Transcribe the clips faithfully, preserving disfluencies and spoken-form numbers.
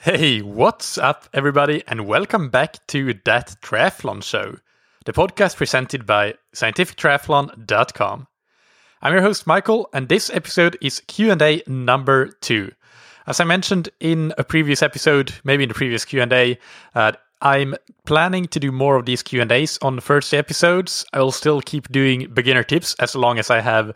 Hey, what's up everybody, and welcome back to That Triathlon Show, the podcast presented by scientific triathlon dot com. I'm your host Michael, and this episode is Q and A number two. As I mentioned in a previous episode, maybe in the previous Q and A, uh, I'm planning to do more of these Q and A's on the Thursday episodes. I will still keep doing beginner tips as long as I have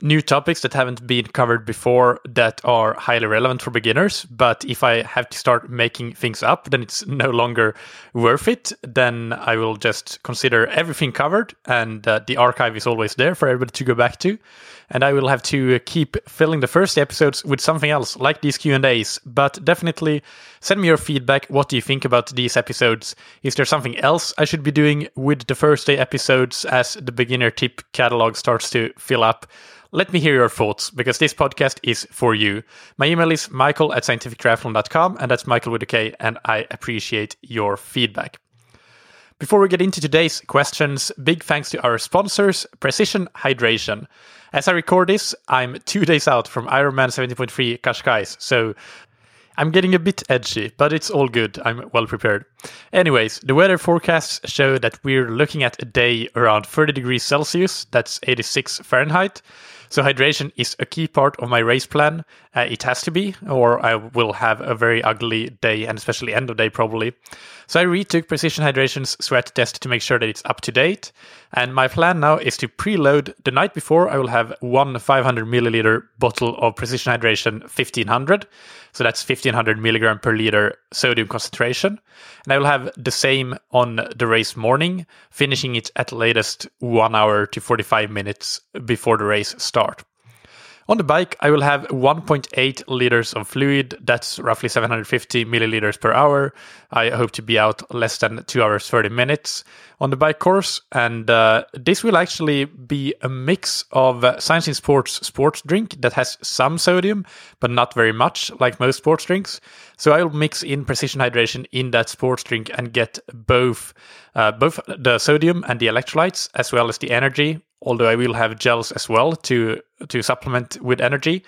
new topics that haven't been covered before that are highly relevant for beginners. But if I have to start making things up, then it's no longer worth it. Then I will just consider everything covered, and uh, the archive is always there for everybody to go back to. And I will have to keep filling the first episodes with something else, like these Q and A's. But definitely send me your feedback. What do you think about these episodes? Is there something else I should be doing with the Thursday episodes as the beginner tip catalog starts to fill up? Let me hear your thoughts, because this podcast is for you. My email is michael at scientific triathlon dot com, and that's Michael with a K, and I appreciate your feedback. Before we get into today's questions, big thanks to our sponsors, Precision Hydration. As I record this, I'm two days out from Ironman seventy point three Qashqais, so I'm getting a bit edgy, but it's all good. I'm well prepared. Anyways, the weather forecasts show that we're looking at a day around thirty degrees Celsius, that's eighty-six Fahrenheit. So hydration is a key part of my race plan. Uh, it has to be, or I will have a very ugly day, and especially end of day probably. So I retook Precision Hydration's sweat test to make sure that it's up to date. And my plan now is to preload the night before. I will have one five hundred milliliter bottle of Precision Hydration fifteen hundred. So that's fifteen hundred milligram per liter sodium concentration. And I will have the same on the race morning, finishing it at latest one hour to forty-five minutes before the race starts. Start. On the bike, I will have one point eight liters of fluid. That's roughly seven hundred fifty milliliters per hour. I hope to be out less than two hours, thirty minutes on the bike course. And uh, this will actually be a mix of Science in Sports sports drink that has some sodium, but not very much, like most sports drinks. So I will mix in Precision Hydration in that sports drink and get both, uh, both the sodium and the electrolytes, as well as the energy. Although I will have gels as well to to supplement with energy.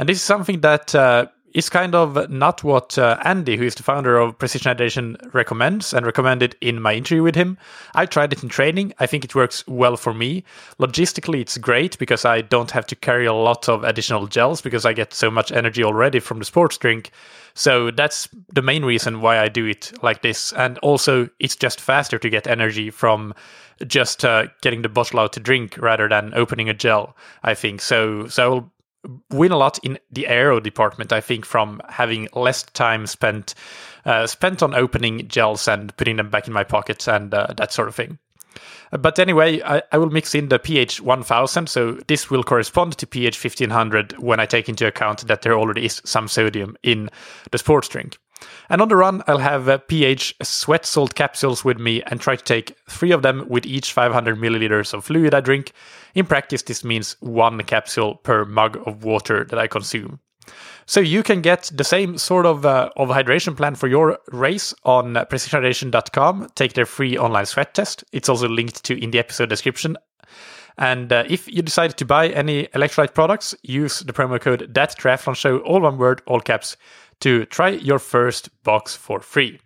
And this is something that uh, is kind of not what uh, Andy, who is the founder of Precision Hydration, recommends, and recommended in my interview with him. I tried it in training. I think it works well for me. Logistically, it's great because I don't have to carry a lot of additional gels because I get so much energy already from the sports drink. So that's the main reason why I do it like this. And also, it's just faster to get energy from just uh, getting the bottle out to drink rather than opening a gel, I think. So so I will win a lot in the aero department, I think, from having less time spent uh, spent on opening gels and putting them back in my pockets and uh, that sort of thing. But anyway, I, I will mix in the pH one thousand, so this will correspond to pH fifteen hundred when I take into account that there already is some sodium in the sports drink. And on the run, I'll have uh, pH sweat salt capsules with me and try to take three of them with each five hundred milliliters of fluid I drink. In practice, this means one capsule per mug of water that I consume. So you can get the same sort of, uh, of hydration plan for your race on precision hydration dot com. Take their free online sweat test. It's also linked to in the episode description. And uh, if you decide to buy any electrolyte products, use the promo code THATTRIATHLONSHOW, all one word, all caps, to try your first box for free.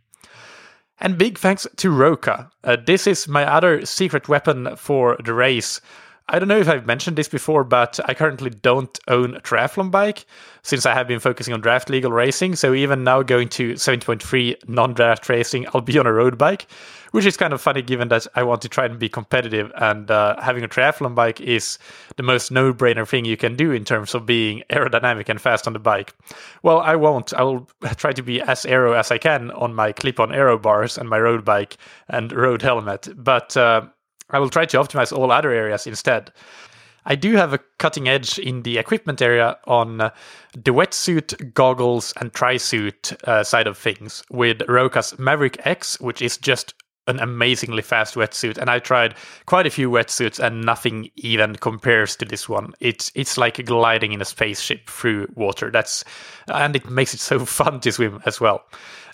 And big thanks to Roka. Uh, this is my other secret weapon for the race. I don't know if I've mentioned this before, but I currently don't own a triathlon bike since I have been focusing on draft legal racing. So even now going to seventy point three non-draft racing, I'll be on a road bike, which is kind of funny given that I want to try and be competitive. And uh, having a triathlon bike is the most no-brainer thing you can do in terms of being aerodynamic and fast on the bike. Well, I won't. I'll try to be as aero as I can on my clip-on aero bars and my road bike and road helmet. But Uh, I will try to optimize all other areas instead. I do have a cutting edge in the equipment area on the wetsuit, goggles, and tri-suit uh, side of things with Roka's Maverick X, which is just an amazingly fast wetsuit. And I tried quite a few wetsuits, and nothing even compares to this one. It's it's like gliding in a spaceship through water. That's and it makes it so fun to swim as well.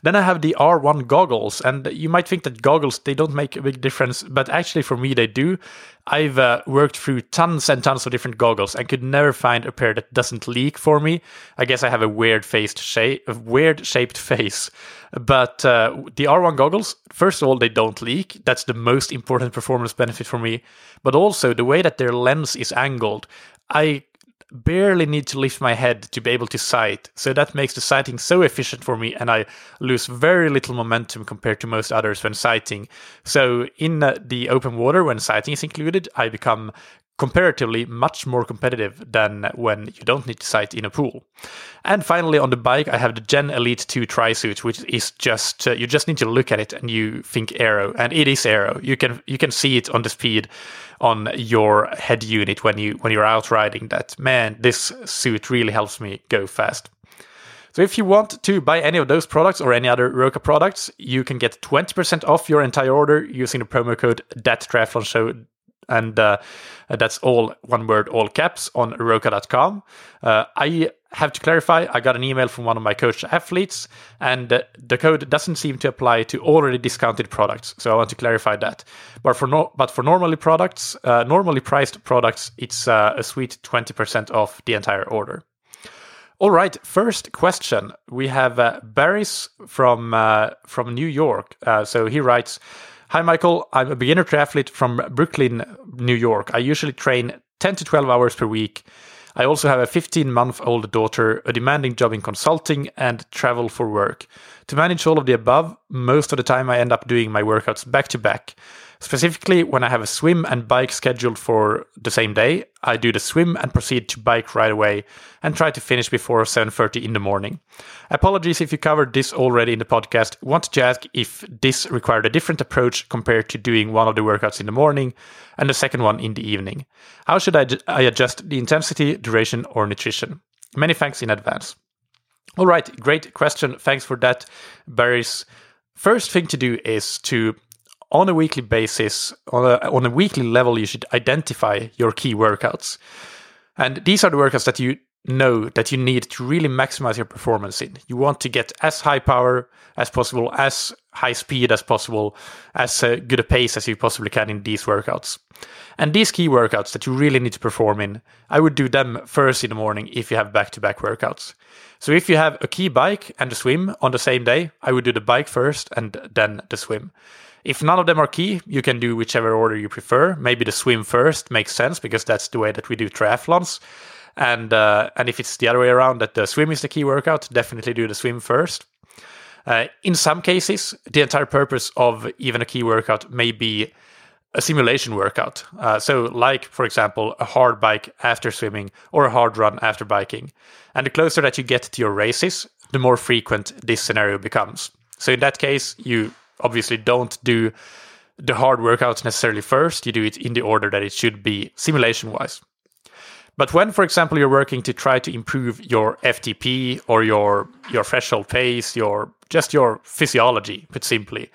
Then I have the R one goggles, and you might think that goggles, they don't make a big difference, but actually for me they do. I've uh, worked through tons and tons of different goggles and could never find a pair that doesn't leak for me. I guess I have a weird faced shape, a weird shaped face. But uh, the R one goggles, first of all, they don't leak. That's the most important performance benefit for me. But also the way that their lens is angled, I barely need to lift my head to be able to sight. So that makes the sighting so efficient for me, and I lose very little momentum compared to most others when sighting. So in the open water, when sighting is included, I become comparatively much more competitive than when you don't need to sight in a pool. And finally, on the bike, I have the Gen Elite two tri-suit, which is just, uh, you just need to look at it and you think aero, and it is aero. You can you can see it on the speed on your head unit when, you, when you're out riding that. Man, this suit really helps me go fast. So if you want to buy any of those products or any other Roka products, you can get twenty percent off your entire order using the promo code ThatTriathlonShow. And uh, that's all one word, all caps, on roka dot com. Uh, I have to clarify, I got an email from one of my coach athletes, and uh, the code doesn't seem to apply to already discounted products. So I want to clarify that. But for no, but for normally products, uh, normally priced products, it's uh, a sweet twenty percent off the entire order. All right, first question. We have uh, Barry's from uh, from New York. Uh, so he writes, "Hi, Michael. I'm a beginner triathlete from Brooklyn, New York. I usually train ten to twelve hours per week. I also have a fifteen-month-old daughter, a demanding job in consulting, and travel for work. To manage all of the above, most of the time I end up doing my workouts back-to-back. Specifically, when I have a swim and bike scheduled for the same day, I do the swim and proceed to bike right away and try to finish before seven thirty in the morning. Apologies if you covered this already in the podcast. Wanted to ask if this required a different approach compared to doing one of the workouts in the morning and the second one in the evening. How should I, d- I adjust the intensity, duration, or nutrition? Many thanks in advance." All right, great question. Thanks for that, Barry's. First thing to do is to, on a weekly basis, on a, on a weekly level, you should identify your key workouts. And these are the workouts that you know that you need to really maximize your performance in. You want to get as high power as possible, as high speed as possible, as uh, good a pace as you possibly can in these workouts. And these key workouts that you really need to perform in, I would do them first in the morning if you have back-to-back workouts. So if you have a key bike and a swim on the same day, I would do the bike first and then the swim. If none of them are key, you can do whichever order you prefer. Maybe the swim first makes sense because that's the way that we do triathlons. And uh, and if it's the other way around, that the swim is the key workout, definitely do the swim first. Uh, in some cases, the entire purpose of even a key workout may be a simulation workout. Uh, so like, for example, a hard bike after swimming or a hard run after biking. And the closer that you get to your races, the more frequent this scenario becomes. So in that case, you obviously don't do the hard workouts necessarily first. You do it in the order that it should be simulation-wise. But when, for example, you're working to try to improve your F T P or your, your threshold pace, your just your physiology, put simply,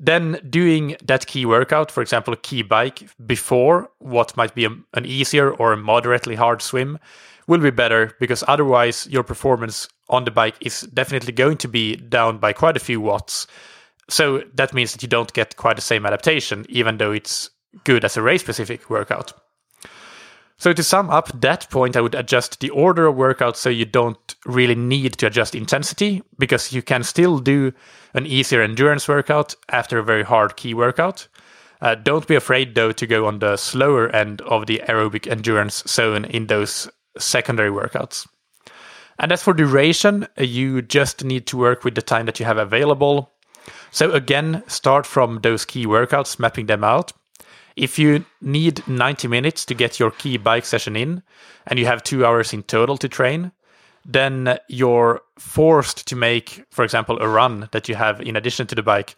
then doing that key workout, for example, a key bike before what might be a, an easier or a moderately hard swim will be better, because otherwise your performance on the bike is definitely going to be down by quite a few watts. So that means that you don't get quite the same adaptation, even though it's good as a race-specific workout. So to sum up that point, I would adjust the order of workouts so you don't really need to adjust intensity, because you can still do an easier endurance workout after a very hard key workout. Uh, don't be afraid, though, to go on the slower end of the aerobic endurance zone in those secondary workouts. And as for duration, you just need to work with the time that you have available. So again, start from those key workouts, mapping them out. If you need ninety minutes to get your key bike session in, and you have two hours in total to train, then you're forced to make, for example, a run that you have in addition to the bike,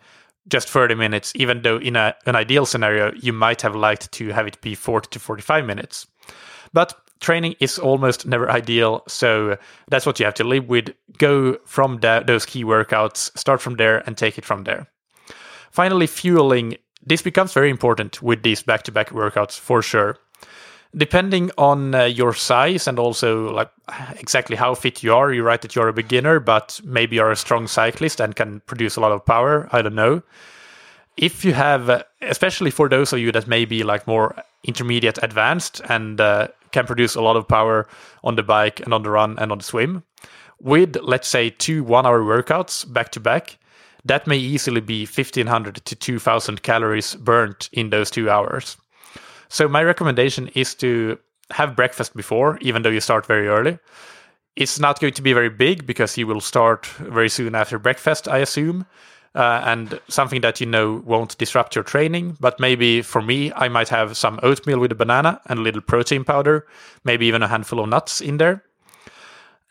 just thirty minutes, even though in a, an ideal scenario, you might have liked to have it be forty to forty-five minutes. But training is almost never ideal, so that's what you have to live with. Go from the, those key workouts, start from there, and take it from there. Finally, fueling. This becomes very important with these back-to-back workouts, for sure. Depending on uh, your size and also like exactly how fit you are, you write that you're a beginner, but maybe you're a strong cyclist and can produce a lot of power, I don't know. if you have, especially for those of you that may be like more intermediate advanced and uh, can produce a lot of power on the bike and on the run and on the swim, with, let's say, two one-hour workouts back-to-back, that may easily be fifteen hundred to two thousand calories burnt in those two hours. So my recommendation is to have breakfast before, even though you start very early. It's not going to be very big because you will start very soon after breakfast, I assume, uh, and something that you know won't disrupt your training. But maybe for me, I might have some oatmeal with a banana and a little protein powder, maybe even a handful of nuts in there.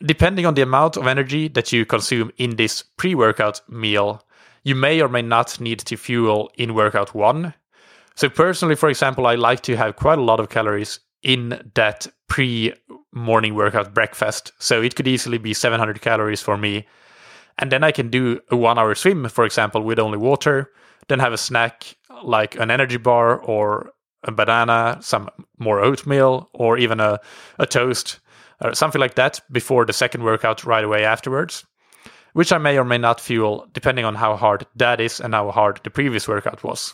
Depending on the amount of energy that you consume in this pre-workout meal, you may or may not need to fuel in workout one. So personally, for example, I like to have quite a lot of calories in that pre-morning workout breakfast. So it could easily be seven hundred calories for me. And then I can do a one-hour swim, for example, with only water, then have a snack like an energy bar or a banana, some more oatmeal, or even a, a toast, or something like that before the second workout right away afterwards, which I may or may not fuel depending on how hard that is and how hard the previous workout was.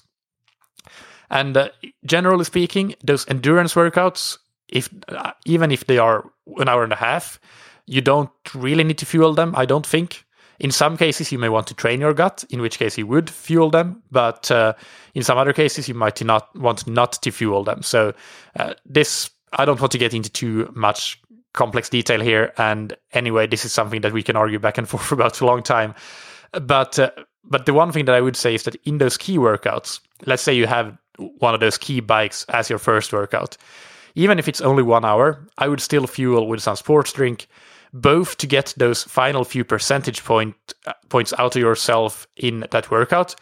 And uh, generally speaking, those endurance workouts, if uh, even if they are an hour and a half, you don't really need to fuel them, I don't think. In some cases, you may want to train your gut, in which case you would fuel them. But uh, in some other cases, you might not want not to fuel them. So uh, this, I don't want to get into too much complex detail here, and anyway, this is something that we can argue back and forth about for a long time, but uh, but the one thing that I would say is that in those key workouts, let's say you have one of those key bikes as your first workout, even if it's only one hour, I would still fuel with some sports drink, both to get those final few percentage point uh, points out of yourself in that workout,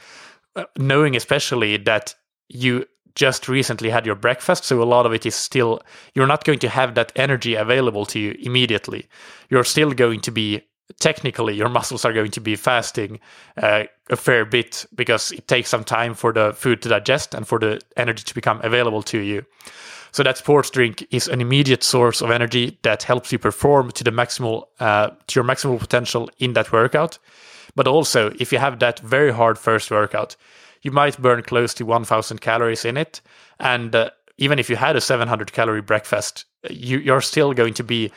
uh, knowing especially that you just recently had your breakfast, so a lot of it is still, you're not going to have that energy available to you immediately. You're still going to be, technically, your muscles are going to be fasting uh, a fair bit, because it takes some time for the food to digest and for the energy to become available to you. So that sports drink is an immediate source of energy that helps you perform to the maximal, uh, to your maximal potential in that workout. But also, if you have that very hard first workout, you might burn close to one thousand calories in it. And uh, even if you had a seven hundred calorie breakfast, you, you're still going to be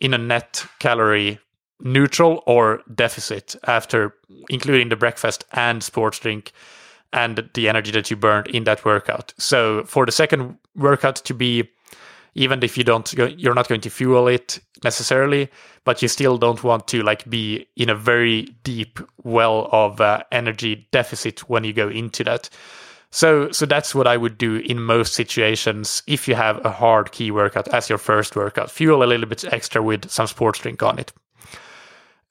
in a net calorie neutral or deficit after including the breakfast and sports drink and the energy that you burned in that workout. So for the second workout to be, even if you don't, you're not going to fuel it necessarily, but you still don't want to like be in a very deep well of uh, energy deficit when you go into that. So, so that's what I would do in most situations. If you have a hard key workout as your first workout, fuel a little bit extra with some sports drink on it.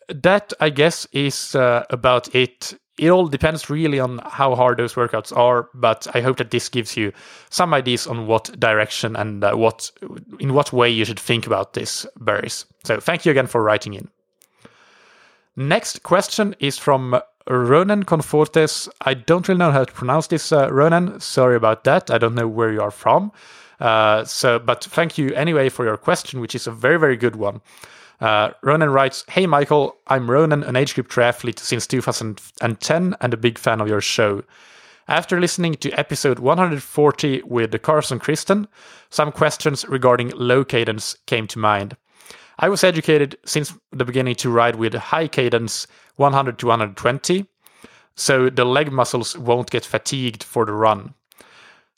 That, I guess, is uh, about it. It all depends really on how hard those workouts are, but I hope that this gives you some ideas on what direction and uh, what in what way you should think about this, Barrys. So thank you again for writing in. Next question is from Ronan Confortes. I don't really know how to pronounce this, uh, Ronan. Sorry about that. I don't know where you are from. Uh, so, but thank you anyway for your question, which is a very, very good one. Uh, Ronan writes, "Hey Michael, I'm Ronan, an age group triathlete since two thousand ten and a big fan of your show. After listening to episode one forty with Carson Kristen, some questions regarding low cadence came to mind. I was educated since the beginning to ride with high cadence one hundred to one twenty, so the leg muscles won't get fatigued for the run.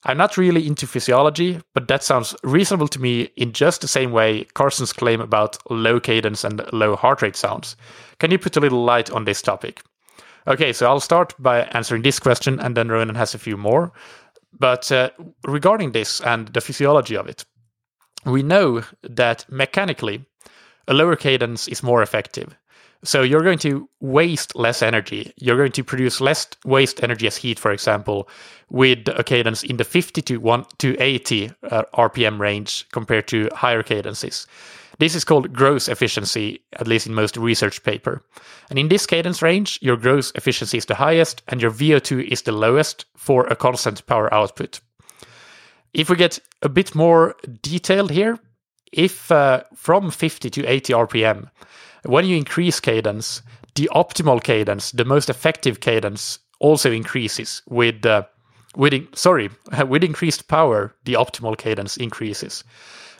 I'm not really into physiology, but that sounds reasonable to me in just the same way Carson's claim about low cadence and low heart rate sounds. Can you put a little light on this topic?" Okay, so I'll start by answering this question, and then Ronan has a few more. But uh, regarding this and the physiology of it, we know that mechanically, a lower cadence is more effective. So you're going to waste less energy. You're going to produce less waste energy as heat, for example, with a cadence in the fifty to one to eighty uh, R P M range compared to higher cadences. This is called gross efficiency, at least in most research paper. And in this cadence range, your gross efficiency is the highest and your V O two is the lowest for a constant power output. If we get a bit more detailed here, if uh, from fifty to eighty R P M, when you increase cadence, the optimal cadence, the most effective cadence also increases with uh, with in- sorry with increased power. The optimal cadence increases.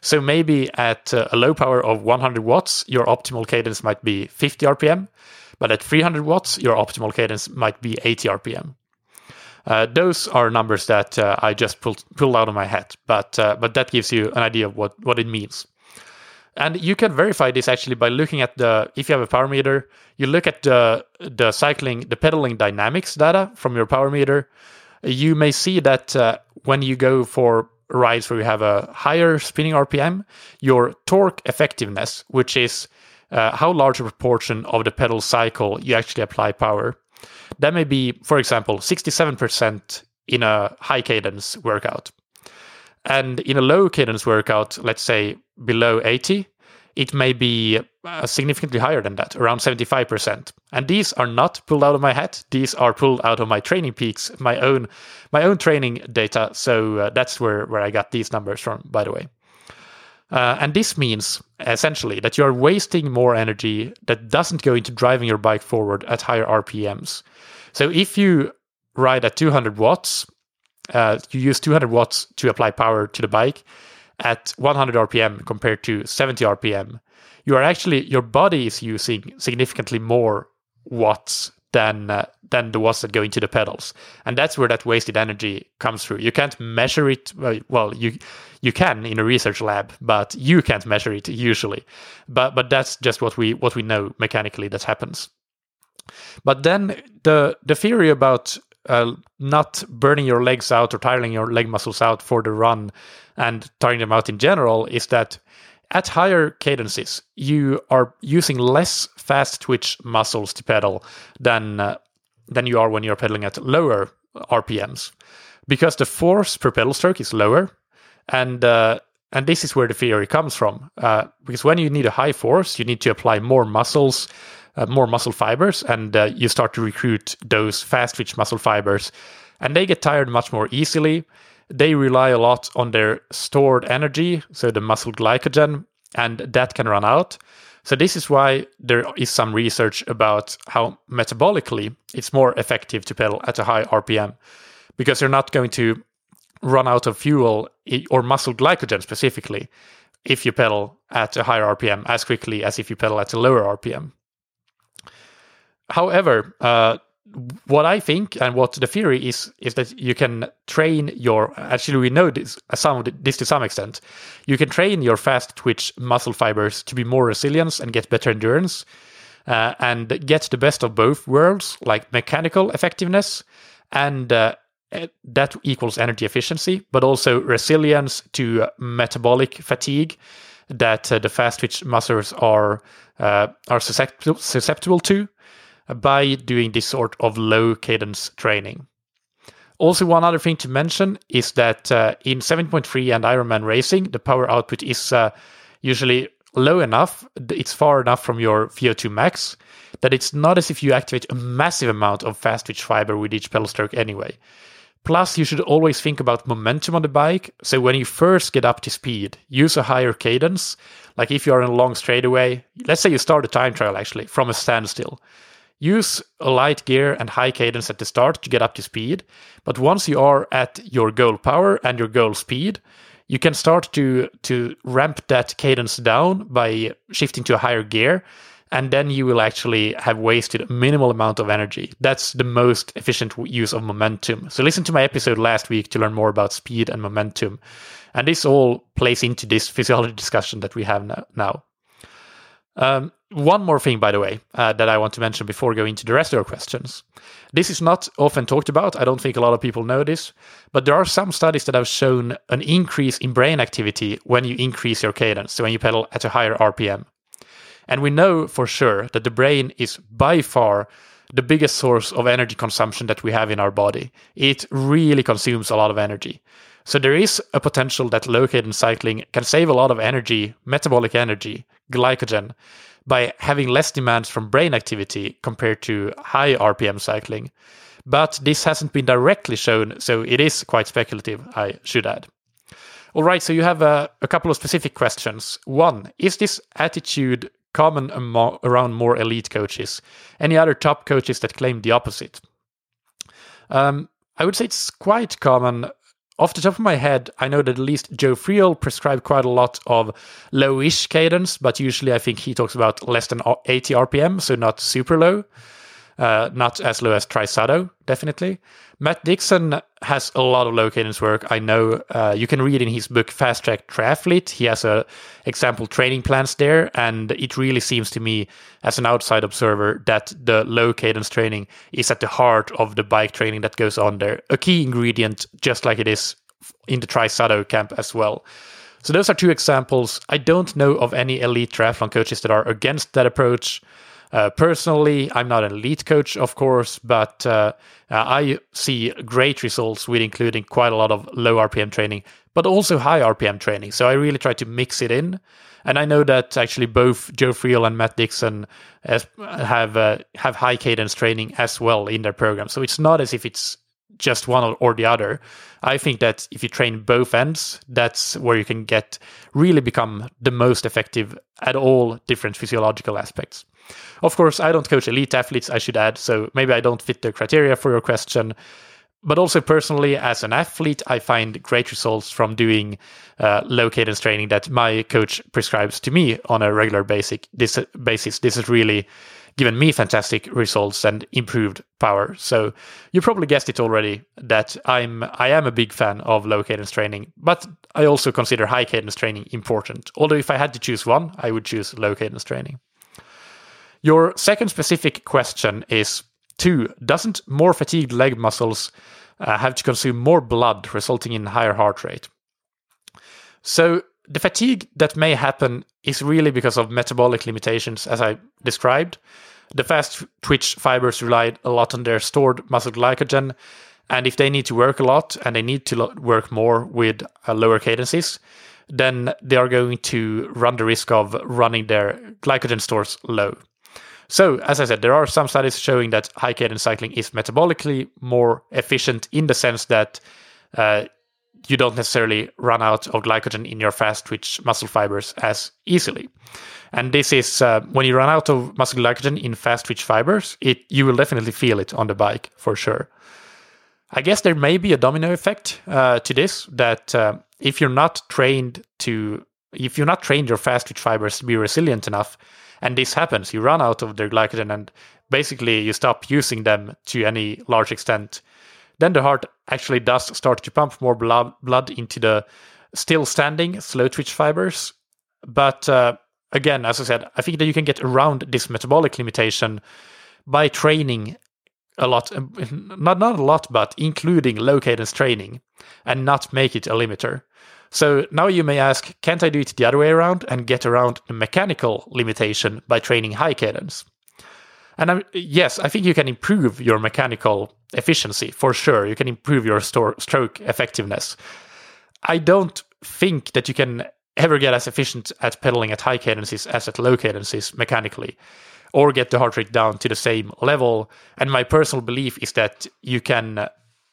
So maybe at uh, a low power of one hundred watts, your optimal cadence might be fifty R P M, but at three hundred watts, your optimal cadence might be eighty R P M. Uh, those are numbers that uh, I just pulled pulled out of my head, but uh, but that gives you an idea of what, what it means. And you can verify this actually by looking at the, if you have a power meter, you look at the the cycling, the pedaling dynamics data from your power meter. You may see that uh, when you go for rides where you have a higher spinning R P M, your torque effectiveness, which is uh, how large a proportion of the pedal cycle you actually apply power, that may be, for example, sixty-seven percent in a high cadence workout. And in a low cadence workout, let's say below eighty, it may be uh, significantly higher than that, around seventy-five percent. And these are not pulled out of my hat. These are pulled out of my training peaks, my own my own training data. So uh, that's where, where I got these numbers from, by the way. Uh, and this means, essentially, that you're wasting more energy that doesn't go into driving your bike forward at higher R P Ms. So if you ride at two hundred watts, uh, you use two hundred watts to apply power to the bike, at one hundred R P M compared to seventy R P M, you are actually, your body is using significantly more watts than uh, than the watts that go into the pedals, and that's where that wasted energy comes through. You can't measure it. Well, you you can in a research lab, but you can't measure it usually. But but that's just what we what we know mechanically that happens. But then the the theory about Uh, not burning your legs out or tiring your leg muscles out for the run and tiring them out in general is that at higher cadences, you are using less fast twitch muscles to pedal than uh, than you are when you're pedaling at lower R P Ms, because the force per pedal stroke is lower, and uh, and this is where the theory comes from. Uh, because when you need a high force, you need to apply more muscles. Uh, more muscle fibers, and uh, you start to recruit those fast twitch muscle fibers, and they get tired much more easily. They rely a lot on their stored energy, so the muscle glycogen, and that can run out. So this is why there is some research about how metabolically it's more effective to pedal at a high R P M, because you're not going to run out of fuel or muscle glycogen specifically if you pedal at a higher R P M as quickly as if you pedal at a lower R P M. However, uh, what I think and what the theory is, is that you can train your, actually we know this, some, this to some extent, you can train your fast twitch muscle fibers to be more resilient and get better endurance, uh, and get the best of both worlds, like mechanical effectiveness, and uh, that equals energy efficiency, but also resilience to metabolic fatigue that uh, the fast twitch muscles are, uh, are susceptible, susceptible to, by doing this sort of low cadence training. Also, one other thing to mention is that uh, in seven point three and Ironman racing, the power output is uh, usually low enough, it's far enough from your V O two max, that it's not as if you activate a massive amount of fast twitch fiber with each pedal stroke anyway. Plus, you should always think about momentum on the bike. So when you first get up to speed, use a higher cadence. Like if you're in a long straightaway, let's say you start a time trial actually from a standstill. Use a light gear and high cadence at the start to get up to speed, but once you are at your goal power and your goal speed, you can start to to ramp that cadence down by shifting to a higher gear, and then you will actually have wasted a minimal amount of energy. That's the most efficient use of momentum. So listen to my episode last week to learn more about speed and momentum. And this all plays into this physiology discussion that we have now. Um, One more thing, by the way, uh, that I want to mention before going to the rest of your questions. This is not often talked about. I don't think a lot of people know this, but there are some studies that have shown an increase in brain activity when you increase your cadence, so when you pedal at a higher R P M. And we know for sure that the brain is by far the biggest source of energy consumption that we have in our body. It really consumes a lot of energy. So there is a potential that low cadence cycling can save a lot of energy, metabolic energy, glycogen, by having less demands from brain activity compared to high R P M cycling. But this hasn't been directly shown, so it is quite speculative, I should add. All right, so you have a, a couple of specific questions. One, is this attitude common among, around more elite coaches? Any other top coaches that claim the opposite? Um, I would say it's quite common. Off the top of my head, I know that at least Joe Friel prescribed quite a lot of low-ish cadence, but usually I think he talks about less than eighty R P M, so not super low. Uh, not as low as Trisado, definitely. Matt Dixon has a lot of low cadence work, I know. Uh, you can read in his book Fast Track Triathlete. He has a example training plans there, and it really seems to me, as an outside observer, that the low cadence training is at the heart of the bike training that goes on there. A key ingredient, just like it is in the Trisado camp as well. So those are two examples. I don't know of any elite triathlon coaches that are against that approach. Uh, personally, I'm not an elite coach, of course, but uh, I see great results with including quite a lot of low R P M training, but also high R P M training. So I really try to mix it in. And I know that actually both Joe Friel and Matt Dixon has, have uh, have high cadence training as well in their program. So it's not as if it's just one or the other. I think that if you train both ends, that's where you can get really become the most effective at all different physiological aspects. Of course, I don't coach elite athletes, I should add, so maybe I don't fit the criteria for your question. But also personally, as an athlete, I find great results from doing uh, low cadence training that my coach prescribes to me on a regular basic this, basis. This has really given me fantastic results and improved power. So you probably guessed it already that I'm I am a big fan of low cadence training, but I also consider high cadence training important. Although if I had to choose one, I would choose low cadence training. Your second specific question is, two, doesn't more fatigued leg muscles uh, have to consume more blood, resulting in higher heart rate? So the fatigue that may happen is really because of metabolic limitations, as I described. The fast twitch fibers rely a lot on their stored muscle glycogen, and if they need to work a lot and they need to work more with uh, lower cadences, then they are going to run the risk of running their glycogen stores low. So, as I said, there are some studies showing that high cadence cycling is metabolically more efficient in the sense that uh, you don't necessarily run out of glycogen in your fast twitch muscle fibers as easily. And this is, uh, when you run out of muscle glycogen in fast twitch fibers, it you will definitely feel it on the bike, for sure. I guess there may be a domino effect uh, to this, that uh, if you're not trained to, if you're not trained your fast twitch fibers to be resilient enough, and this happens, you run out of their glycogen and basically you stop using them to any large extent, then the heart actually does start to pump more blood into the still standing slow twitch fibers. But uh, again, as I said, I think that you can get around this metabolic limitation by training a lot, not, not a lot, but including low cadence training and not make it a limiter. So now you may ask, can't I do it the other way around and get around the mechanical limitation by training high cadence? And I'm, yes, I think you can improve your mechanical efficiency, for sure. You can improve your store, stroke effectiveness. I don't think that you can ever get as efficient at pedaling at high cadences as at low cadences mechanically, or get the heart rate down to the same level. And my personal belief is that you can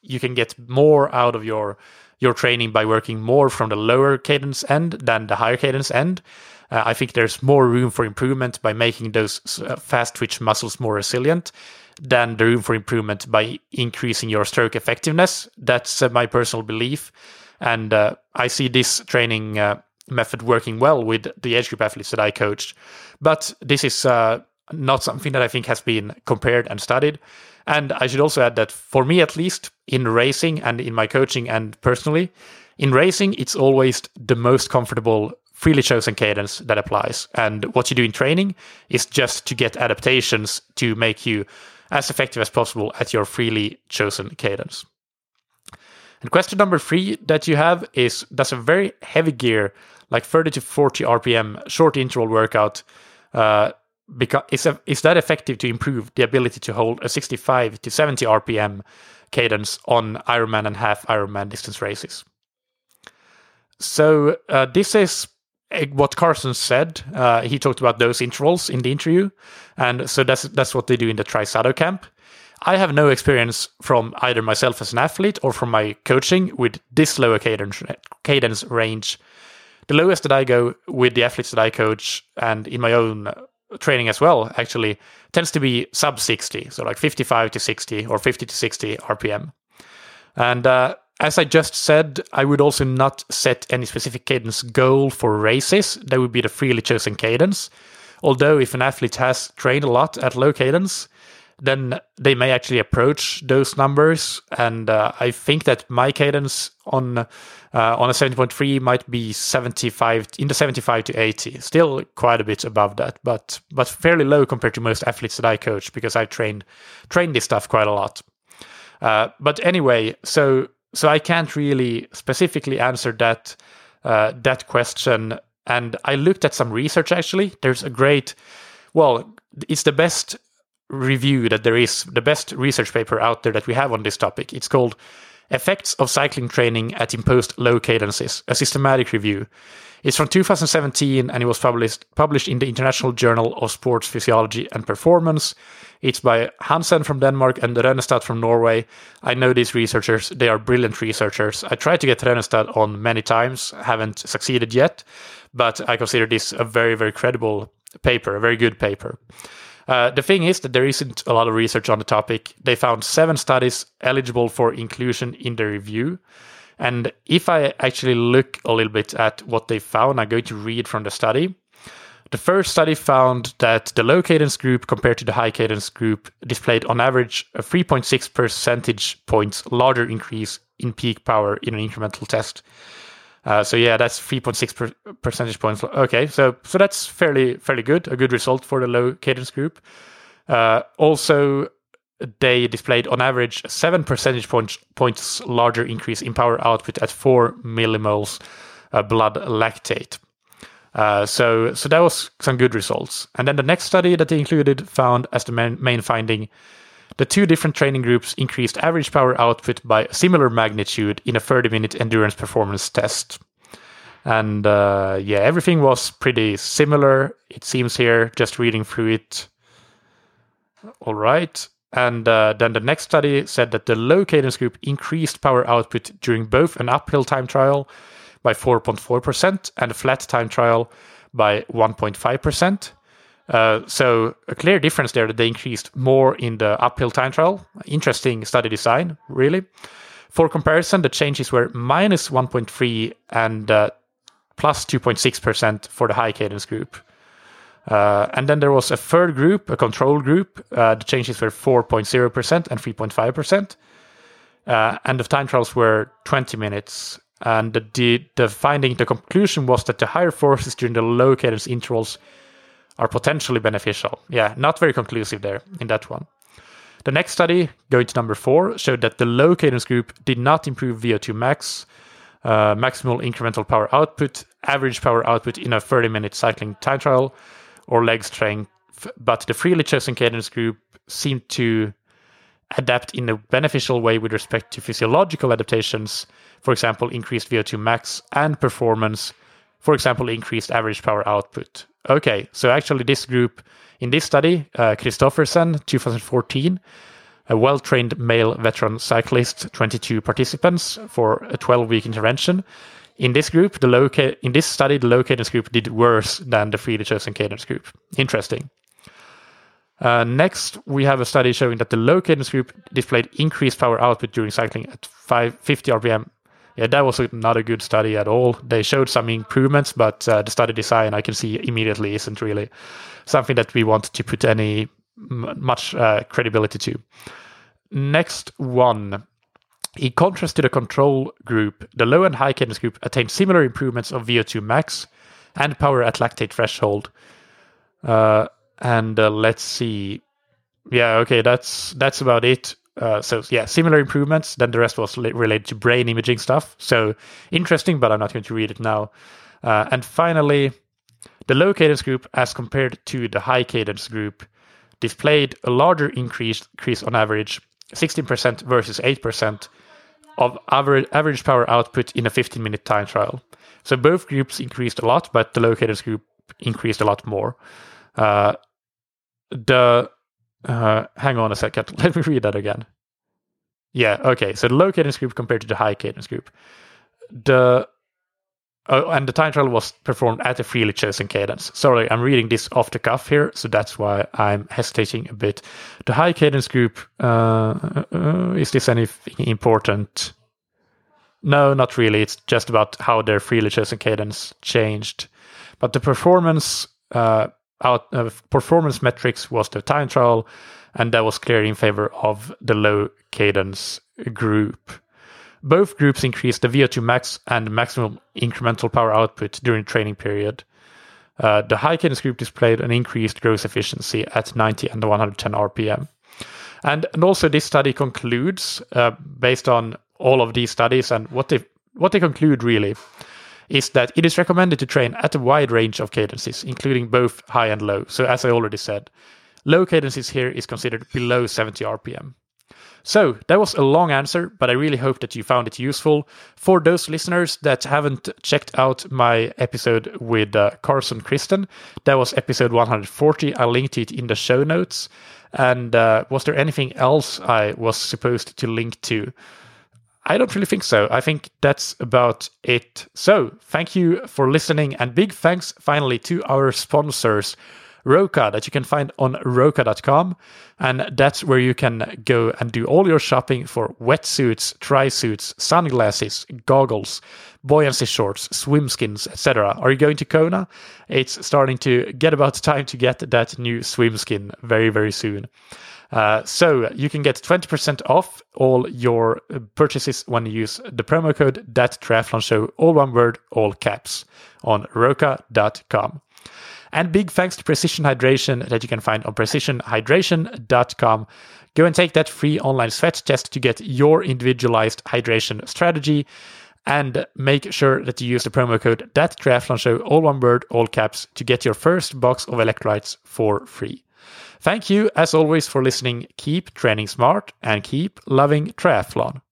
you can get more out of your your training by working more from the lower cadence end than the higher cadence end. Uh, I think there's more room for improvement by making those uh, fast twitch muscles more resilient than the room for improvement by increasing your stroke effectiveness. That's uh, my personal belief. And uh, I see this training uh, method working well with the age group athletes that I coached. But this is uh, not something that I think has been compared and studied. And I should also add that for me, at least, in racing and in my coaching and personally, in racing, it's always the most comfortable, freely chosen cadence that applies. And what you do in training is just to get adaptations to make you as effective as possible at your freely chosen cadence. And question number three that you have is, does a very heavy gear, like thirty to forty R P M short interval workout, uh, Because is, a, is that effective to improve the ability to hold a sixty-five to seventy R P M cadence on Ironman and half Ironman distance races? So uh, this is what Carson said. Uh, he talked about those intervals in the interview, and so that's that's what they do in the Trisado camp. I have no experience from either myself as an athlete or from my coaching with this lower cadence cadence range. The lowest that I go with the athletes that I coach and in my own training as well actually tends to be sub sixty, so like fifty-five to sixty or fifty to sixty R P M. And uh, as I just said, I would also not set any specific cadence goal for races. That would be the freely chosen cadence. Although if an athlete has trained a lot at low cadence, then they may actually approach those numbers. And uh, I think that my cadence on uh, on a seventy point three might be seventy-five, in the seventy-five to eighty, still quite a bit above that, but but fairly low compared to most athletes that I coach, because I trained trained this stuff quite a lot. Uh, but anyway, so so I can't really specifically answer that uh, that question. And I looked at some research actually. There's a great, well, it's the best review that there is, the best research paper out there that we have on this topic. It's called Effects of Cycling Training at Imposed Low Cadences, a systematic review. It's from two thousand seventeen, and it was published published in the International Journal of Sports Physiology and Performance. It's by Hansen from Denmark and Rønnestad from Norway. I know these researchers. They are brilliant researchers. I tried to get Rønnestad on many times, haven't succeeded yet, but I consider this a very, very credible paper, a very good paper. Uh, the thing is that there isn't a lot of research on the topic. They found seven studies eligible for inclusion in the review. And if I actually look a little bit at what they found, I'm going to read from the study. The first study found that the low cadence group compared to the high cadence group displayed on average a three point six percentage points larger increase in peak power in an incremental test. Uh, so yeah, that's three point six per- percentage points. Okay, so so that's fairly fairly good, a good result for the low cadence group. Uh, also, they displayed on average seven percentage point, points larger increase in power output at four millimoles uh, blood lactate. Uh, so so that was some good results. And then the next study that they included found as the main, main finding, the two different training groups increased average power output by a similar magnitude in a thirty-minute endurance performance test. And uh, yeah, everything was pretty similar, it seems here, just reading through it. All right. And uh, then the next study said that the low cadence group increased power output during both an uphill time trial by four point four percent and a flat time trial by one point five percent. Uh, so a clear difference there that they increased more in the uphill time trial. Interesting study design, really. For comparison, the changes were minus one point three and uh, plus two point six percent for the high cadence group. Uh, and then there was a third group, a control group. Uh, the changes were four point zero percent and three point five percent. Uh, and the time trials were twenty minutes. And the, the, the finding, the conclusion was that the higher forces during the low cadence intervals are potentially beneficial. Yeah, not very conclusive there in that one. The next study, going to number four, showed that the low cadence group did not improve V O two max, uh, maximal incremental power output, average power output in a thirty-minute cycling time trial, or leg strength, but the freely chosen cadence group seemed to adapt in a beneficial way with respect to physiological adaptations, for example, increased V O two max and performance, for example, increased average power output. Okay, so actually this group, in this study, uh, Christoffersen, two thousand fourteen, a well-trained male veteran cyclist, twenty-two participants for a twelve-week intervention. In this group, the low ca- in this study, the low cadence group did worse than the freely chosen cadence group. Interesting. Uh, next, we have a study showing that the low cadence group displayed increased power output during cycling at five fifty R P M. Yeah, that was not a good study at all. They showed some improvements, but uh, the study design, I can see immediately, isn't really something that we want to put any m- much uh, credibility to. Next one. In contrast to the control group, the low and high cadence group attained similar improvements of V O two max and power at lactate threshold. Uh, and uh, let's see. Yeah, okay, that's that's about it. Uh, so yeah, similar improvements. Then the rest was li- related to brain imaging stuff. So interesting, but I'm not going to read it now. Uh, and finally, the low cadence group, as compared to the high cadence group, displayed a larger increase, increase on average, sixteen percent versus eight percent of average, average power output in a fifteen-minute time trial. So both groups increased a lot, but the low cadence group increased a lot more. Uh, the Uh, hang on a second. Let me read that again. Yeah, okay. So the low cadence group compared to the high cadence group. The Uh, and the time trial was performed at a freely chosen cadence. Sorry, I'm reading this off the cuff here, so that's why I'm hesitating a bit. The high cadence group, uh, uh, is this anything important? No, not really. It's just about how their freely chosen cadence changed. But the performance uh, out, uh, performance metrics was the time trial, and that was clearly in favor of the low cadence group. Both groups increased the V O two max and maximum incremental power output during the training period. Uh, the high cadence group displayed an increased gross efficiency at ninety and one hundred ten R P M. And, and also this study concludes, uh, based on all of these studies, and what they what they conclude really is that it is recommended to train at a wide range of cadences, including both high and low. So as I already said, low cadences here is considered below seventy R P M. So that was a long answer, but I really hope that you found it useful. For those listeners that haven't checked out my episode with uh, Carson Kristen, that was episode one hundred forty. I linked it in the show notes. And uh, was there anything else I was supposed to link to? I don't really think so. I think that's about it. So thank you for listening, and big thanks finally to our sponsors, Roka, that you can find on roka dot com, and that's where you can go and do all your shopping for wetsuits, tri-suits, sunglasses, goggles, buoyancy shorts, swimskins, et cetera. Are you going to Kona? It's starting to get about time to get that new swimskin very, very soon. Uh, so you can get twenty percent off all your purchases when you use the promo code That Triathlon Show, all one word, all caps, on roka dot com. And big thanks to Precision Hydration that you can find on precision hydration dot com. Go and take that free online sweat test to get your individualized hydration strategy. And make sure that you use the promo code That Triathlon Show, all one word, all caps, to get your first box of electrolytes for free. Thank you, as always, for listening. Keep training smart and keep loving triathlon.